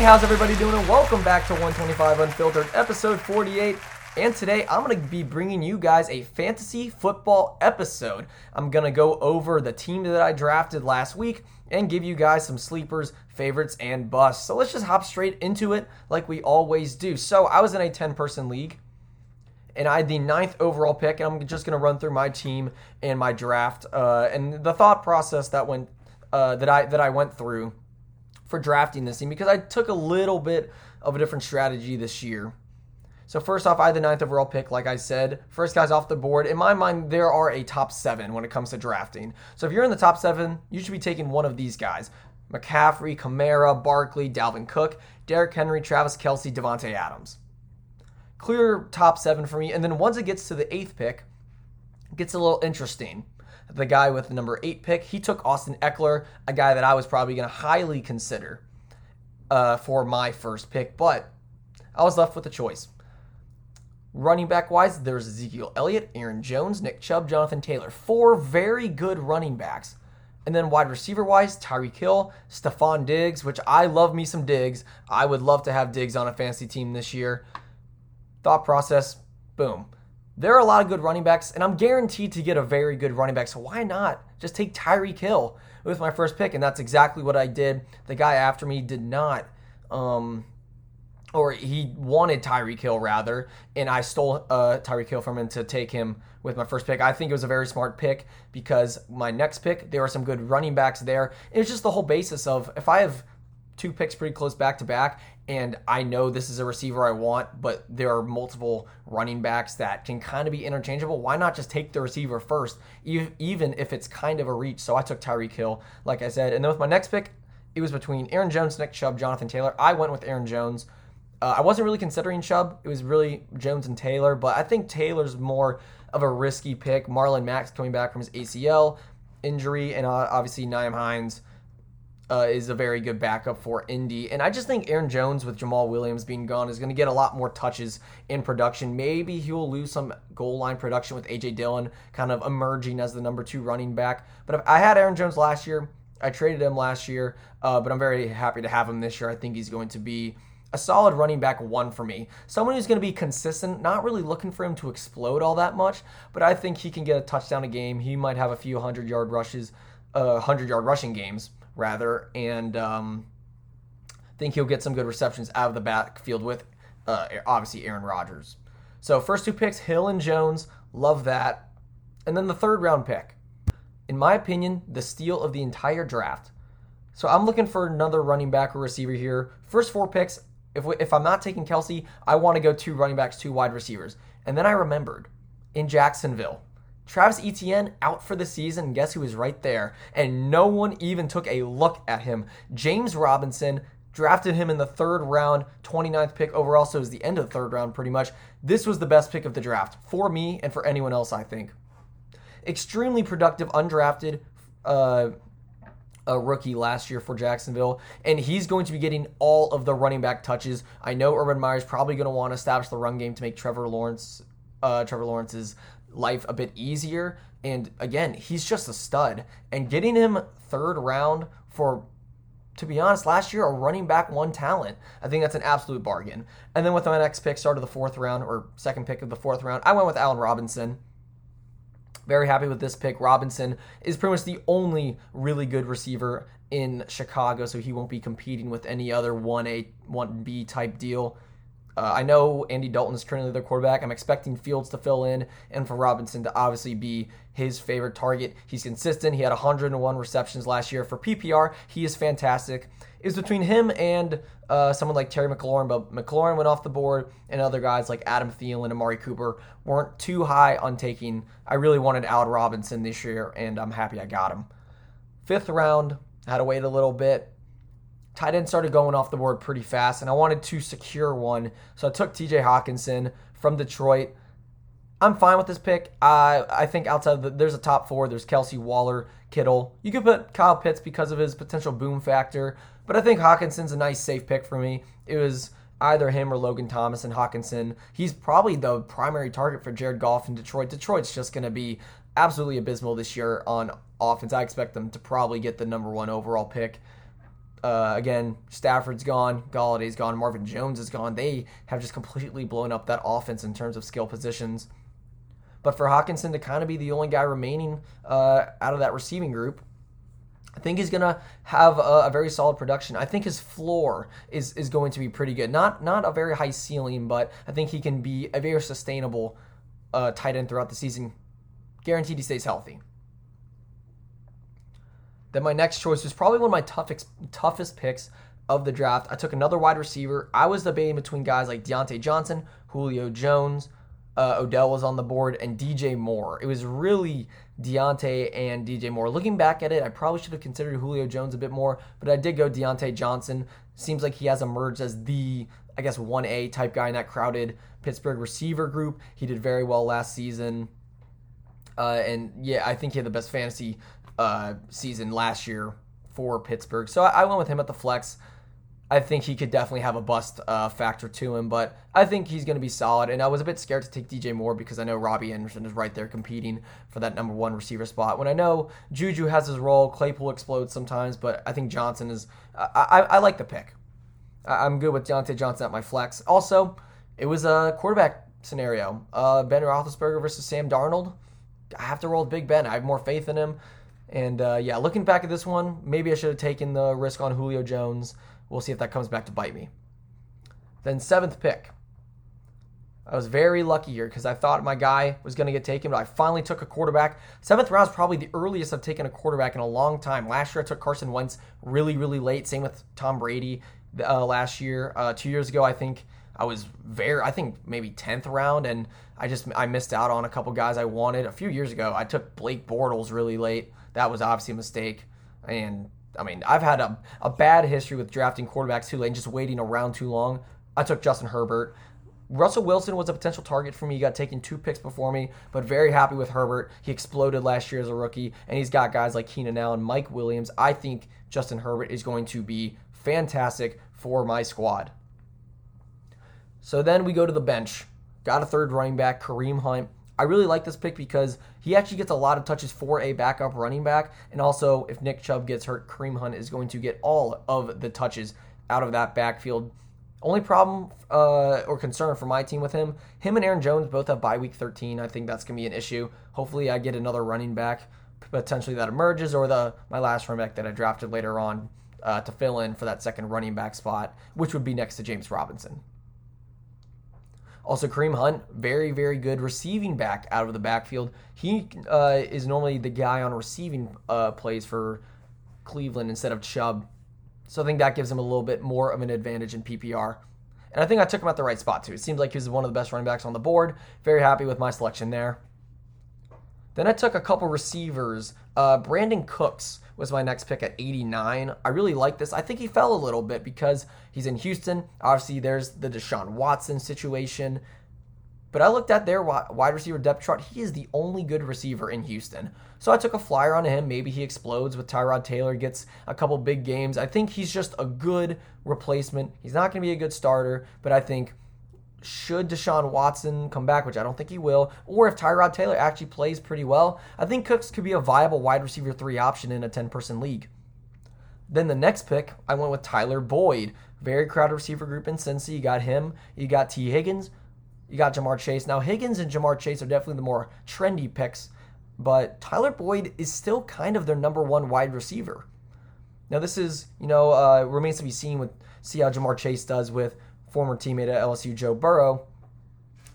Hey, how's everybody doing? And welcome back to 125 Unfiltered, episode 48. And today, I'm going to be bringing you guys a fantasy football episode. I'm going to go over the team that I drafted last week and give you guys some sleepers, favorites, and busts. So let's just hop straight into it like we always do. So I was in a 10-person league, and I had the 9th overall pick, and I'm just going to run through my team and my draft and the thought process that I went through for drafting this team, because I took a little bit of a different strategy this year. So first off, I had the 9th overall pick, like I said. First guys off the board. In my mind, there are a top 7 when it comes to drafting. So if you're in the top 7, you should be taking one of these guys. McCaffrey, Kamara, Barkley, Dalvin Cook, Derrick Henry, Travis Kelce, Devontae Adams. Clear top 7 for me. And then once it gets to the 8th pick, it gets a little interesting. The guy with the number 8 pick, he took Austin Eckler, a guy that I was probably going to highly consider for my first pick, but I was left with a choice. Running back-wise, there's Ezekiel Elliott, Aaron Jones, Nick Chubb, Jonathan Taylor. 4 very good running backs. And then wide receiver-wise, Tyreek Hill, Stephon Diggs, which I love me some Diggs. I would love to have Diggs on a fantasy team this year. Thought process, boom. There are a lot of good running backs, and I'm guaranteed to get a very good running back, so why not just take Tyreek Hill with my first pick? And that's exactly what I did. The guy after me did not, or he wanted Tyreek Hill, rather, and I stole Tyreek Hill from him to take him with my first pick. I think it was a very smart pick, because my next pick, there are some good running backs there. It's just the whole basis of, if I have two picks pretty close back-to-back, and I know this is a receiver I want, but there are multiple running backs that can kind of be interchangeable. Why not just take the receiver first, even if it's kind of a reach? So I took Tyreek Hill, like I said. And then with my next pick, it was between Aaron Jones, Nick Chubb, Jonathan Taylor. I went with Aaron Jones. I wasn't really considering Chubb. It was really Jones and Taylor, but I think Taylor's more of a risky pick. Marlon Mack's coming back from his ACL injury, and obviously Nyheim Hines is a very good backup for Indy. And I just think Aaron Jones, with Jamal Williams being gone, is going to get a lot more touches in production. Maybe he will lose some goal line production with A.J. Dillon kind of emerging as the number 2 running back. But if I had Aaron Jones last year. I traded him last year, but I'm very happy to have him this year. I think he's going to be a solid running back 1 for me. Someone who's going to be consistent, not really looking for him to explode all that much, but I think he can get a touchdown a game. He might have a few 100-yard rushes, 100-yard rushing games, rather, and think he'll get some good receptions out of the backfield with, obviously, Aaron Rodgers. So first 2 picks, Hill and Jones, love that. And then the third round pick, in my opinion, the steal of the entire draft. So I'm looking for another running back or receiver here. First 4 picks, if I'm not taking Kelce, I want to go 2 running backs, 2 wide receivers. And then I remembered, in Jacksonville, Travis Etienne out for the season. Guess who is right there? And no one even took a look at him. James Robinson, drafted him in the 3rd round, 29th pick overall, so it was the end of the 3rd round pretty much. This was the best pick of the draft for me and for anyone else, I think. Extremely productive, undrafted a rookie last year for Jacksonville, and he's going to be getting all of the running back touches. I know Urban Meyer's probably going to want to establish the run game to make Trevor Lawrence's life a bit easier, and again, he's just a stud. And getting him 3rd round for, to be honest, last year a running back 1 talent, I think that's an absolute bargain. And then with my next pick, start of the 4th round, or second pick of the 4th round, I went with Allen Robinson. Very happy with this pick. Robinson is pretty much the only really good receiver in Chicago, so he won't be competing with any other 1A, 1B type deal. I know Andy Dalton is currently their quarterback. I'm expecting Fields to fill in and for Robinson to obviously be his favorite target. He's consistent. He had 101 receptions last year. For PPR, he is fantastic. It's between him and someone like Terry McLaurin, but McLaurin went off the board, and other guys like Adam Thielen and Amari Cooper weren't too high on taking. I really wanted Allen Robinson this year, and I'm happy I got him. 5th round, had to wait a little bit. Tight end started going off the board pretty fast, and I wanted to secure one, so I took TJ Hawkinson from Detroit. I'm fine with this pick. I think there's a top 4. There's Kelce, Waller, Kittle. You could put Kyle Pitts because of his potential boom factor, but I think Hawkinson's a nice, safe pick for me. It was either him or Logan Thomas and Hawkinson. He's probably the primary target for Jared Goff in Detroit. Detroit's just going to be absolutely abysmal this year on offense. I expect them to probably get the number 1 overall pick. Again, Stafford's gone, Galladay's gone, Marvin Jones is gone. They have just completely blown up that offense in terms of skill positions. But for Hawkinson to kind of be the only guy remaining out of that receiving group, I think he's going to have a very solid production. I think his floor is going to be pretty good. Not a very high ceiling, but I think he can be a very sustainable tight end throughout the season. Guaranteed he stays healthy. Then my next choice was probably one of my toughest picks of the draft. I took another wide receiver. I was debating between guys like Deontay Johnson, Julio Jones, Odell was on the board, and DJ Moore. It was really Deontay and DJ Moore. Looking back at it, I probably should have considered Julio Jones a bit more, but I did go Deontay Johnson. Seems like he has emerged as the, 1A type guy in that crowded Pittsburgh receiver group. He did very well last season. And yeah, I think he had the best fantasy season last year for Pittsburgh. So I went with him at the flex. I think he could definitely have a bust factor to him, but I think he's going to be solid. And I was a bit scared to take DJ Moore because I know Robbie Anderson is right there competing for that number one receiver spot. When I know Juju has his role, Claypool explodes sometimes, but I think Johnson is... I like the pick. I'm good with Deontay Johnson at my flex. Also, it was a quarterback scenario. Ben Roethlisberger versus Sam Darnold. I have to roll with Big Ben. I have more faith in him. And yeah, looking back at this one, maybe I should have taken the risk on Julio Jones. We'll see if that comes back to bite me. Then seventh pick. I was very lucky here because I thought my guy was going to get taken, but I finally took a quarterback. Seventh round is probably the earliest I've taken a quarterback in a long time. Last year I took Carson Wentz really, really late. Same with Tom Brady last year. 2 years ago I think I was maybe 10th round, and I missed out on a couple guys I wanted. A few years ago I took Blake Bortles really late. That was obviously a mistake. And I mean, I've had a bad history with drafting quarterbacks too late and just waiting around too long. I took Justin Herbert. Russell Wilson was a potential target for me. He got taken 2 picks before me, but very happy with Herbert. He exploded last year as a rookie, and he's got guys like Keenan Allen, Mike Williams. I think Justin Herbert is going to be fantastic for my squad. So then we go to the bench. Got a third running back, Kareem Hunt. I really like this pick because he actually gets a lot of touches for a backup running back. And also, if Nick Chubb gets hurt, Kareem Hunt is going to get all of the touches out of that backfield. Only problem or concern for my team with him, and Aaron Jones both have bye week 13. I think that's going to be an issue. Hopefully, I get another running back, potentially that emerges, or my last running back that I drafted later on to fill in for that second running back spot, which would be next to James Robinson. Also, Kareem Hunt, very, very good receiving back out of the backfield. He is normally the guy on receiving plays for Cleveland instead of Chubb. So I think that gives him a little bit more of an advantage in PPR. And I think I took him at the right spot, too. It seems like he was one of the best running backs on the board. Very happy with my selection there. Then I took a couple receivers. Brandon Cooks was my next pick at 89. I really like this. I think he fell a little bit because he's in Houston. Obviously, there's the Deshaun Watson situation. But I looked at their wide receiver depth chart. He is the only good receiver in Houston. So I took a flyer on him. Maybe he explodes with Tyrod Taylor, gets a couple big games. I think he's just a good replacement. He's not going to be a good starter, but I think should Deshaun Watson come back, which I don't think he will, or if Tyrod Taylor actually plays pretty well, I think Cooks could be a viable wide receiver 3 option in a 10-person league. Then the next pick, I went with Tyler Boyd. Very crowded receiver group in Cincy. You got him, you got T. Higgins, you got Jamar Chase. Now, Higgins and Jamar Chase are definitely the more trendy picks, but Tyler Boyd is still kind of their number one wide receiver. Now, this is, remains to be seen see how Jamar Chase does with former teammate at LSU, Joe Burrow.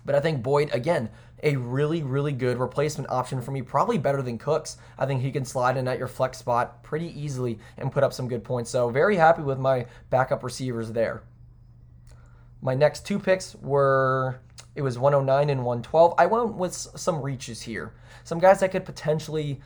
But I think Boyd, again, a really, really good replacement option for me, probably better than Cooks. I think he can slide in at your flex spot pretty easily and put up some good points. So very happy with my backup receivers there. My next 2 picks were, it was 109 and 112. I went with some reaches here. Some guys that could potentially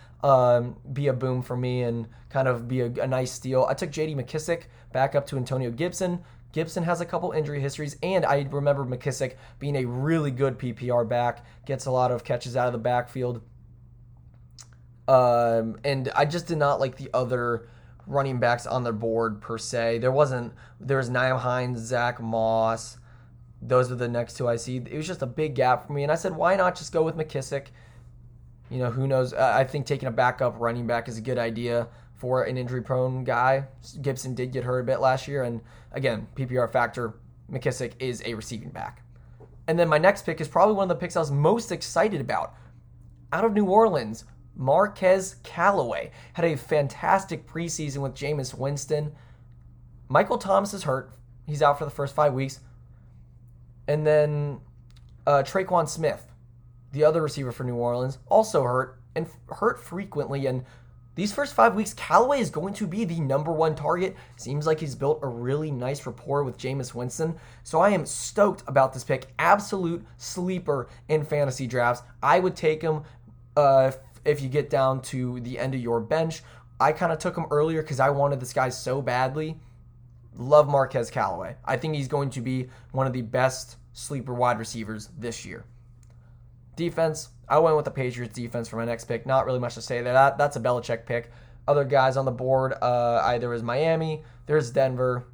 be a boom for me and kind of be a nice steal. I took J.D. McKissic back up to Antonio Gibson. Gibson has a couple injury histories, and I remember McKissic being a really good PPR back, gets a lot of catches out of the backfield. And I just did not like the other running backs on their board, per se. There was Nyheim Hines, Zach Moss. Those are the next 2 I see. It was just a big gap for me, and I said, why not just go with McKissic? Who knows? I think taking a backup running back is a good idea for an injury-prone guy. Gibson did get hurt a bit last year, and again, PPR factor, McKissick is a receiving back. And then my next pick is probably one of the picks I was most excited about. Out of New Orleans, Marquez Callaway had a fantastic preseason with Jameis Winston. Michael Thomas is hurt. He's out for the first 5 weeks. And then Traquan Smith, the other receiver for New Orleans, also hurt, and hurt frequently. And these first 5 weeks, Callaway is going to be the number one target. Seems like he's built a really nice rapport with Jameis Winston. So I am stoked about this pick. Absolute sleeper in fantasy drafts. I would take him if you get down to the end of your bench. I kind of took him earlier because I wanted this guy so badly. Love Marquez Callaway. I think he's going to be one of the best sleeper wide receivers this year. Defense, I went with the Patriots defense for my next pick. Not really much to say there. That's a Belichick pick. Other guys on the board, either is Miami, there's Denver.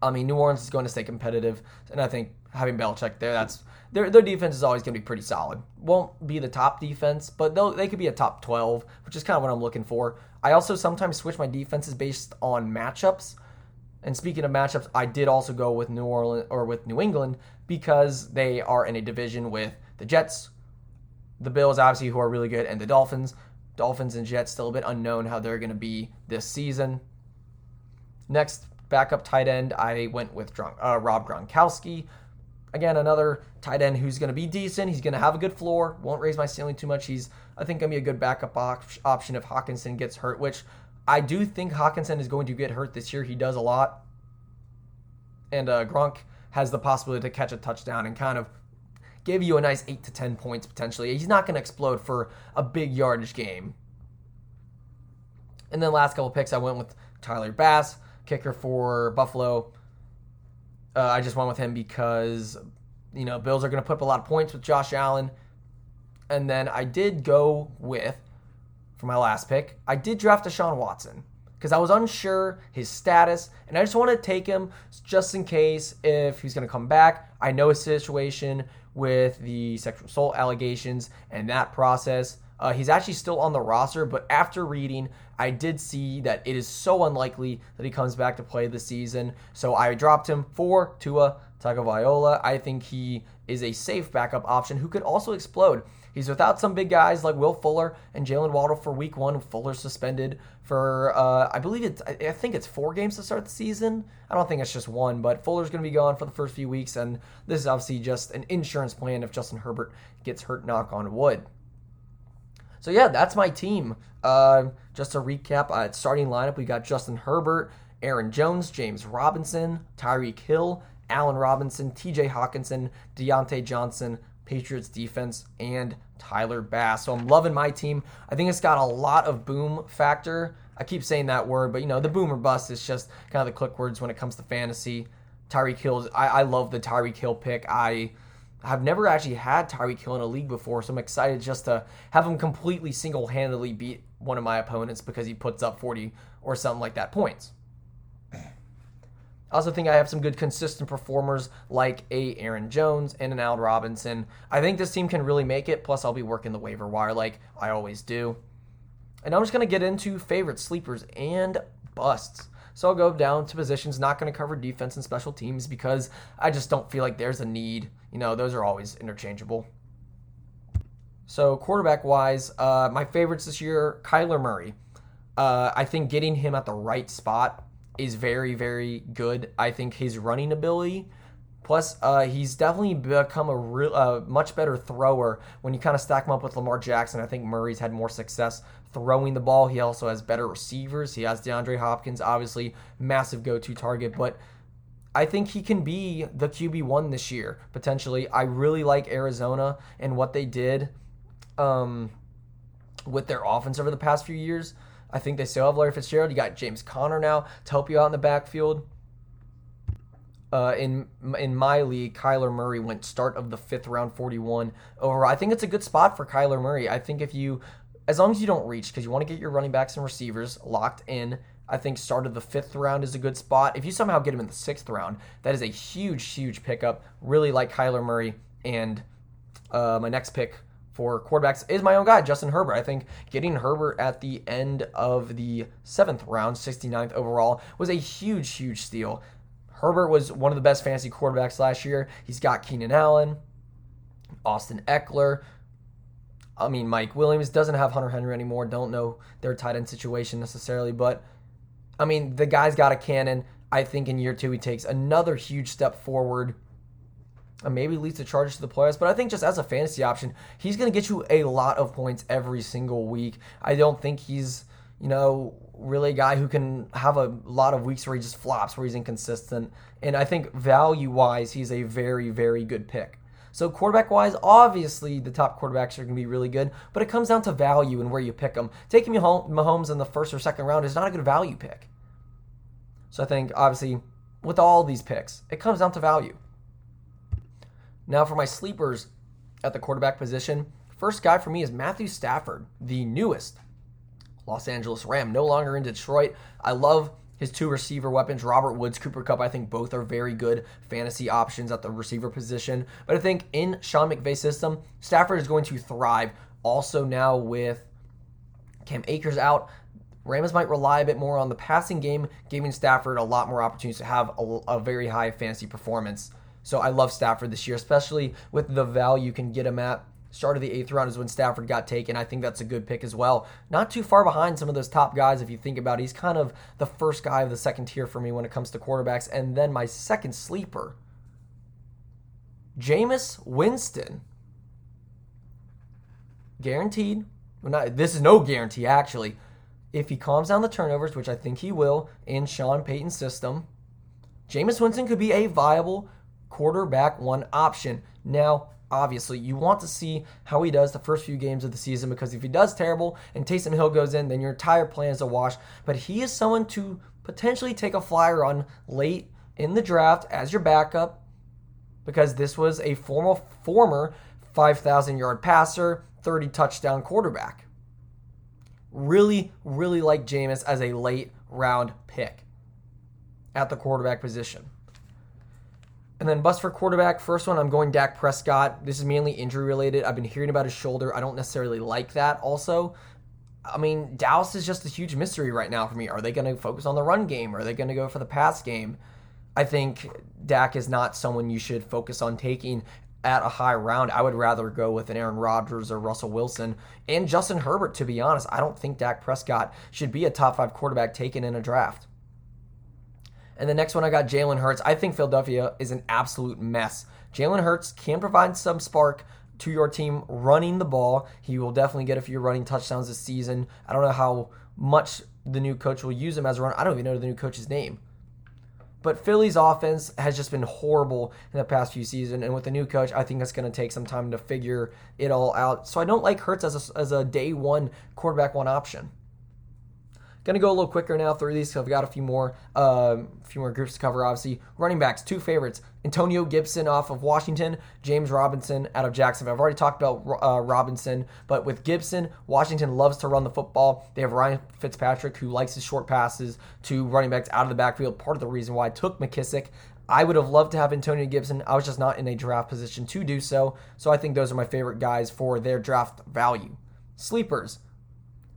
I mean, New Orleans is going to stay competitive, and I think having Belichick there, that's their defense is always going to be pretty solid. Won't be the top defense, but they could be a top 12, which is kind of what I'm looking for. I also sometimes switch my defenses based on matchups. And speaking of matchups, I did also go with New England because they are in a division with the Jets, the Bills, obviously, who are really good, and the Dolphins. Dolphins and Jets still a bit unknown how they're going to be this season. Next backup tight end, I went with Rob Gronkowski. Again, another tight end who's going to be decent. He's going to have a good floor. Won't raise my ceiling too much. He's, I think, going to be a good backup option if Hawkinson gets hurt, which I do think Hawkinson is going to get hurt this year. He does a lot. And Gronk has the possibility to catch a touchdown and kind of give you a nice 8 to 10 points potentially. He's not going to explode for a big yardage game. And then last couple picks, I went with Tyler Bass, kicker for Buffalo. I just went with him because, you know, Bills are going to put up a lot of points with Josh Allen. And then I did go with, for my last pick, I did draft Deshaun Watson because I was unsure his status, and I just wanted to take him just in case if he's going to come back. I know his situation with the sexual assault allegations and that process. He's actually still on the roster, but after reading, I did see that it is so unlikely that he comes back to play this season, so I dropped him for Tua Tagovailoa. I think he is a safe backup option who could also explode. He's without some big guys like Will Fuller and Jalen Waddle for week one. Fuller suspended for, I think it's 4 games to start the season. I don't think it's just 1, but Fuller's going to be gone for the first few weeks, and this is obviously just an insurance plan if Justin Herbert gets hurt, knock on wood. So yeah, that's my team. Just to recap, starting lineup, we got Justin Herbert, Aaron Jones, James Robinson, Tyreek Hill, Allen Robinson, TJ Hawkinson, Deontay Johnson, Patriots defense, and Tyler Bass. So I'm loving my team. I think it's got a lot of boom factor. I keep saying that word, but you know, the boom or bust is just kind of the click words when it comes to fantasy. Tyreek Hill, I love the Tyreek Hill pick. I have never actually had Tyreek Hill in a league before, so I'm excited just to have him completely single-handedly beat one of my opponents because he puts up 40 or something like that points. I also think I have some good consistent performers like a Aaron Jones and an Allen Robinson. I think this team can really make it, plus I'll be working the waiver wire like I always do. And I'm just going to get into favorite sleepers and busts. So I'll go down to positions, not going to cover defense and special teams because I just don't feel like there's a need. You know, those are always interchangeable. So quarterback-wise, my favorites this year, Kyler Murray. I think getting him at the right spot is very, very good. I think his running ability, plus he's definitely become a much better thrower when you kind of stack him up with Lamar Jackson. I think Murray's had more success throwing the ball. He also has better receivers. He has DeAndre Hopkins, obviously, massive go-to target, but I think he can be the QB1 this year, potentially. I really like Arizona and what they did with their offense over the past few years. I think they still have Larry Fitzgerald. You got James Conner now to help you out in the backfield. In my league, Kyler Murray went start of the 5th round, 41 overall. I think it's a good spot for Kyler Murray. I think if you, as long as you don't reach, because you want to get your running backs and receivers locked in, I think start of the 5th round is a good spot. If you somehow get him in the 6th round, that is a huge, huge pickup. Really like Kyler Murray. And my next pick for quarterbacks is my own guy, Justin Herbert. I think getting Herbert at the end of the 7th round, 69th overall, was a huge, huge steal. Herbert was one of the best fantasy quarterbacks last year. He's got Keenan Allen, Austin Eckler. I mean, Mike Williams doesn't have Hunter Henry anymore. Don't know their tight end situation necessarily, but I mean, the guy's got a cannon. I think in year 2 he takes another huge step forward and maybe leads the Chargers to the playoffs. But I think just as a fantasy option, he's going to get you a lot of points every single week. I don't think he's, you know, really a guy who can have a lot of weeks where he just flops, where he's inconsistent. And I think value-wise, he's a very, very good pick. So quarterback-wise, obviously the top quarterbacks are going to be really good, but it comes down to value and where you pick them. Taking Mahomes in the 1st or 2nd round is not a good value pick. So I think, obviously, with all these picks, it comes down to value. Now for my sleepers at the quarterback position, first guy for me is Matthew Stafford, the newest Los Angeles Ram, no longer in Detroit. I love his 2 receiver weapons, Robert Woods, Cooper Kupp. I think both are very good fantasy options at the receiver position. But I think in Sean McVay's system, Stafford is going to thrive. Also now with Cam Akers out, Rams might rely a bit more on the passing game, giving Stafford a lot more opportunities to have a very high fantasy performance. So I love Stafford this year, especially with the value you can get him at. Start of the 8th round is when Stafford got taken. I think that's a good pick as well. Not too far behind some of those top guys if you think about it. He's kind of the first guy of the 2nd tier for me when it comes to quarterbacks. And then my 2nd sleeper, Jameis Winston. Guaranteed. Well, not, this is no guarantee, actually. If he calms down the turnovers, which I think he will, in Sean Payton's system, Jameis Winston could be a viable quarterback one option. Now, obviously, you want to see how he does the first few games of the season, because if he does terrible and Taysom Hill goes in, then your entire plan is a wash. But he is someone to potentially take a flyer on late in the draft as your backup, because this was a former 5,000-yard passer, 30-touchdown quarterback. Really, really like Jameis as a late-round pick at the quarterback position. And then bust for quarterback, first one, I'm going Dak Prescott. This is mainly injury-related. I've been hearing about his shoulder. I don't necessarily like that also. I mean, Dallas is just a huge mystery right now for me. Are they going to focus on the run game? Are they going to go for the pass game? I think Dak is not someone you should focus on taking at a high round. I would rather go with an Aaron Rodgers or Russell Wilson and Justin Herbert, to be honest. I don't think Dak Prescott should be a top 5 quarterback taken in a draft. And the next one, I got Jalen Hurts. I think Philadelphia is an absolute mess. Jalen Hurts can provide some spark to your team running the ball. He will definitely get a few running touchdowns this season. I don't know how much the new coach will use him as a runner. I don't even know the new coach's name. But Philly's offense has just been horrible in the past few seasons. And with the new coach, I think that's going to take some time to figure it all out. So I don't like Hurts as a day one quarterback one option. Going to go a little quicker now through these because I've got a few more groups to cover, obviously. Running backs, 2 favorites. Antonio Gibson off of Washington, James Robinson out of Jacksonville. I've already talked about Robinson, but with Gibson, Washington loves to run the football. They have Ryan Fitzpatrick, who likes his short passes to running backs out of the backfield. Part of the reason why I took McKissick. I would have loved to have Antonio Gibson. I was just not in a draft position to do so. So I think those are my favorite guys for their draft value. Sleepers.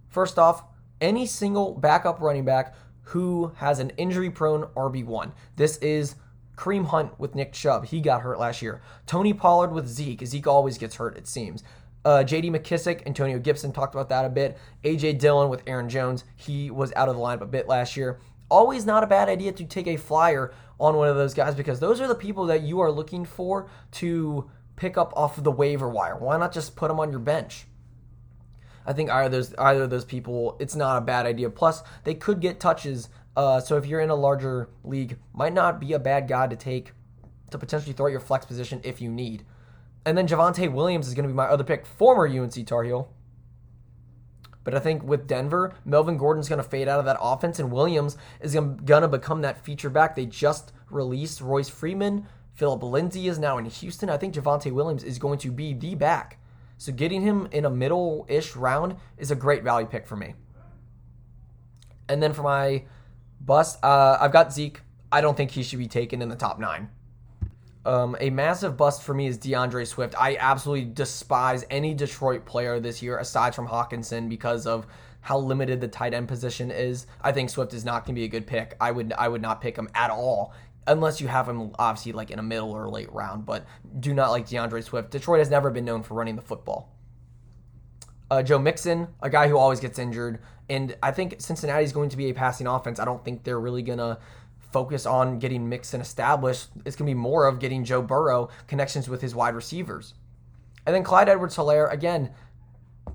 First off, any single backup running back who has an injury-prone RB1. This is Kareem Hunt with Nick Chubb. He got hurt last year. Tony Pollard with Zeke. Zeke always gets hurt, it seems. J.D. McKissick, Antonio Gibson, talked about that a bit. A.J. Dillon with Aaron Jones. He was out of the lineup a bit last year. Always not a bad idea to take a flyer on one of those guys, because those are the people that you are looking for to pick up off of the waiver wire. Why not just put them on your bench? I think either of those people, it's not a bad idea. Plus, they could get touches. So if you're in a larger league, might not be a bad guy to take to potentially throw your flex position if you need. And then Javonte Williams is going to be my other pick, former UNC Tar Heel. But I think with Denver, Melvin Gordon's going to fade out of that offense, and Williams is going to become that feature back. They just released Royce Freeman. Philip Lindsay is now in Houston. I think Javonte Williams is going to be the back. So getting him in a middle-ish round is a great value pick for me. And then for my bust, I've got Zeke. I don't think he should be taken in the top 9. A massive bust for me is DeAndre Swift. I absolutely despise any Detroit player this year aside from Hawkinson because of how limited the tight end position is. I think Swift is not going to be a good pick. I would not pick him at all unless you have him obviously like in a middle or late round, but do not like DeAndre Swift. Detroit has never been known for running the football. Joe Mixon, a guy who always gets injured, and I think Cincinnati is going to be a passing offense. I don't think they're really going to focus on getting Mixon established. It's going to be more of getting Joe Burrow connections with his wide receivers. And then Clyde Edwards-Helaire, again,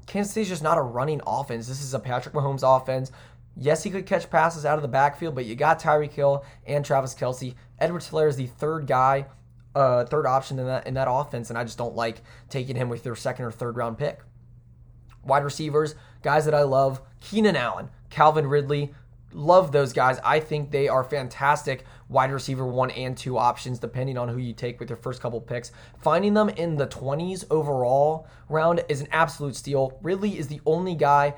Kansas City's just not a running offense. This is a Patrick Mahomes offense. Yes, he could catch passes out of the backfield, but you got Tyreek Hill and Travis Kelce. Edwards-Helaire is the third guy, third option in that offense, and I just don't like taking him with their second or third round pick. Wide receivers, guys that I love, Keenan Allen, Calvin Ridley, love those guys. I think they are fantastic wide receiver 1 and 2 options, depending on who you take with your first couple picks. Finding them in the 20s overall round is an absolute steal. Ridley is the only guy,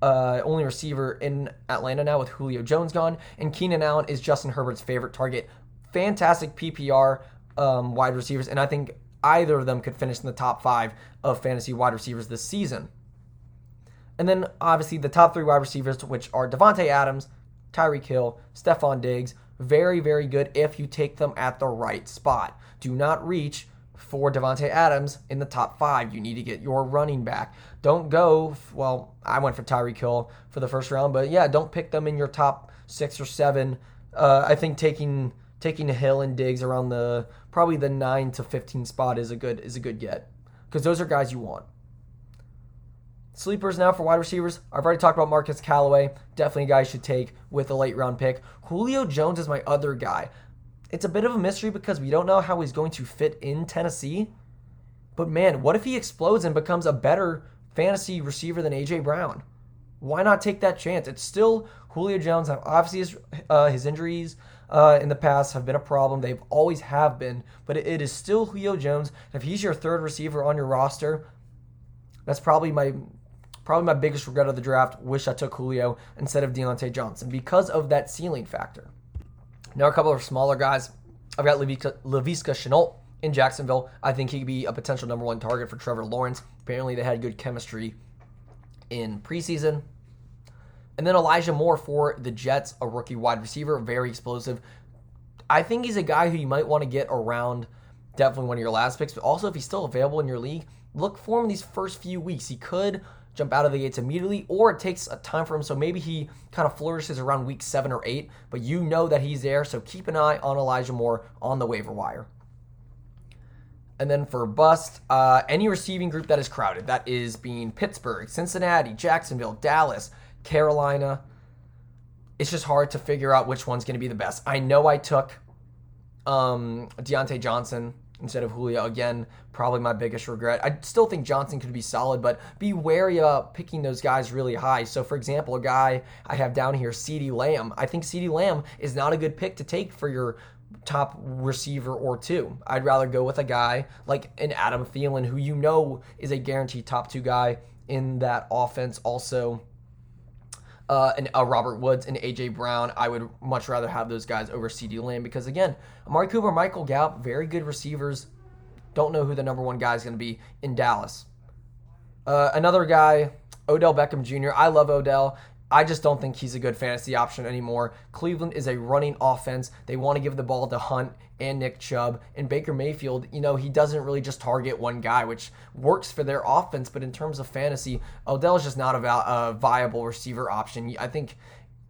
only receiver in Atlanta now with Julio Jones gone, and Keenan Allen is Justin Herbert's favorite target. Fantastic PPR wide receivers, and I think either of them could finish in the top 5 of fantasy wide receivers this season. And then, obviously, the top 3 wide receivers, which are Devontae Adams, Tyreek Hill, Stephon Diggs. Very, very good if you take them at the right spot. Do not reach for Devontae Adams in the top 5. You need to get your running back. Don't go, well, I went for Tyreek Hill for the first round, but yeah, don't pick them in your top 6 or 7. I think taking Hill and Diggs around the probably the 9 to 15 spot is a good get because those are guys you want. Sleepers now for wide receivers. I've already talked about Marquez Callaway. Definitely a guy you should take with a late round pick. Julio Jones is my other guy. It's a bit of a mystery because we don't know how he's going to fit in Tennessee. But man, what if he explodes and becomes a better fantasy receiver than A.J. Brown? Why not take that chance? It's still Julio Jones. Obviously, his injuries in the past have been a problem. They've always have been. But it is still Julio Jones. If he's your third receiver on your roster, that's probably my biggest regret of the draft. Wish I took Julio instead of Deontay Johnson because of that ceiling factor. Now a couple of smaller guys. I've got Laviska Shenault in Jacksonville. I think he could be a potential number 1 target for Trevor Lawrence. Apparently they had good chemistry in preseason. And then Elijah Moore for the Jets, a rookie wide receiver, very explosive. I think he's a guy who you might want to get around definitely one of your last picks, but also if he's still available in your league, look for him these first few weeks. He could jump out of the gates immediately, or it takes a time for him, so maybe he kind of flourishes around week 7 or 8, but you know that he's there, so keep an eye on Elijah Moore on the waiver wire. And then for bust, any receiving group that is crowded, that is being Pittsburgh, Cincinnati, Jacksonville, Dallas, Carolina. It's just hard to figure out which one's going to be the best. I know I took Deontay Johnson instead of Julio. Again, probably my biggest regret. I still think Johnson could be solid, but be wary about picking those guys really high. So, for example, a guy I have down here, CeeDee Lamb. I think CeeDee Lamb is not a good pick to take for your top receiver or 2. I'd rather go with a guy like an Adam Thielen, who you know is a guaranteed top 2 guy in that offense. Also, Robert Woods and A.J. Brown. I would much rather have those guys over CeeDee Lamb because, again, Amari Cooper, Michael Gallup, very good receivers. Don't know who the number 1 guy is going to be in Dallas. Another guy, Odell Beckham Jr. I love Odell. I just don't think he's a good fantasy option anymore. Cleveland is a running offense. They want to give the ball to Hunt and Nick Chubb. And Baker Mayfield, you know, he doesn't really just target one guy, which works for their offense. But in terms of fantasy, Odell is just not a viable receiver option. I think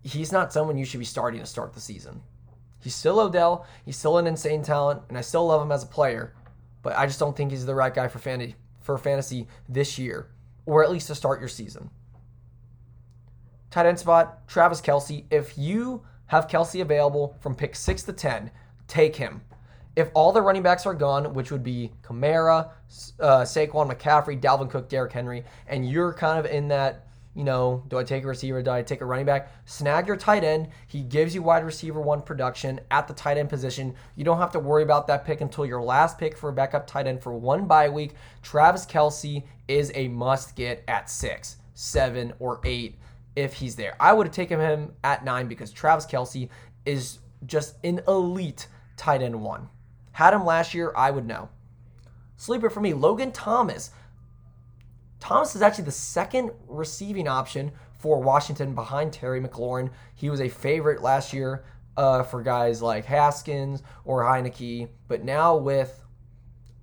he's not someone you should be starting to start the season. He's still Odell. He's still an insane talent. And I still love him as a player. But I just don't think he's the right guy for fantasy this year, or at least to start your season. Tight end spot, Travis Kelce. If you have Kelce available from pick 6 to 10, take him. If all the running backs are gone, which would be Kamara, Saquon, McCaffrey, Dalvin Cook, Derrick Henry, and you're kind of in that, you know, do I take a receiver, do I take a running back? Snag your tight end. He gives you wide receiver 1 production at the tight end position. You don't have to worry about that pick until your last pick for a backup tight end for one bye week. Travis Kelce is a must get at 6, 7, or 8. If he's there, I would have taken him at 9 because Travis Kelce is just an elite tight end 1. Had him last year, I would know. Sleeper for me, Logan Thomas. Thomas is actually the second receiving option for Washington behind Terry McLaurin. He was a favorite last year for guys like Haskins or Heinicke, but now with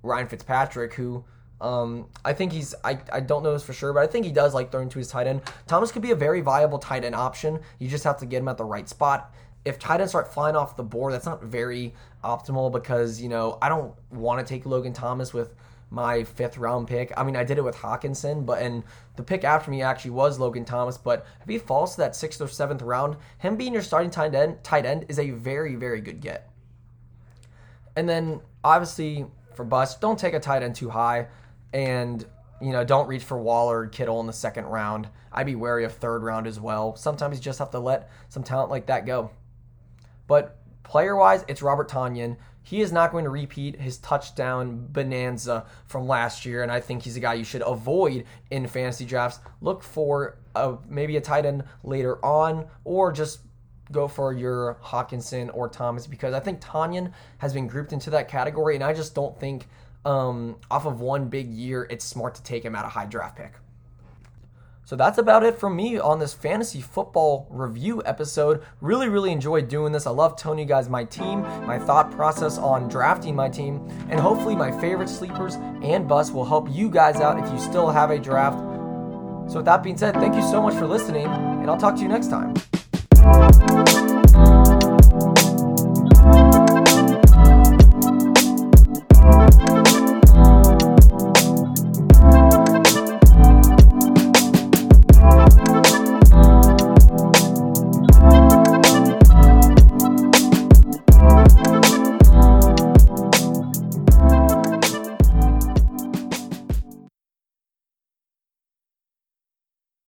Ryan Fitzpatrick, who I think he's, I don't know this for sure, but I think he does like throwing to his tight end. Thomas could be a very viable tight end option. You just have to get him at the right spot. If tight ends start flying off the board, that's not very optimal because, you know, I don't want to take Logan Thomas with my fifth round pick. I mean, I did it with Hawkinson, and the pick after me actually was Logan Thomas, but if he falls to that 6th or 7th round, him being your starting tight end is a very, very good get. And then obviously for bust, don't take a tight end too high and, you know, don't reach for Waller or Kittle in the 2nd round. I'd be wary of 3rd round as well. Sometimes you just have to let some talent like that go. But player-wise, it's Robert Tonyan. He is not going to repeat his touchdown bonanza from last year, and I think he's a guy you should avoid in fantasy drafts. Look for maybe a tight end later on, or just go for your Hawkinson or Thomas, because I think Tonyan has been grouped into that category, and I just don't think off of one big year it's smart to take him at a high draft pick. So that's about it from me on this fantasy football review episode. Really, really enjoyed doing this. I love telling you guys my team, my thought process on drafting my team, and hopefully my favorite sleepers and busts will help you guys out if you still have a draft. So with that being said, thank you so much for listening, and I'll talk to you next time.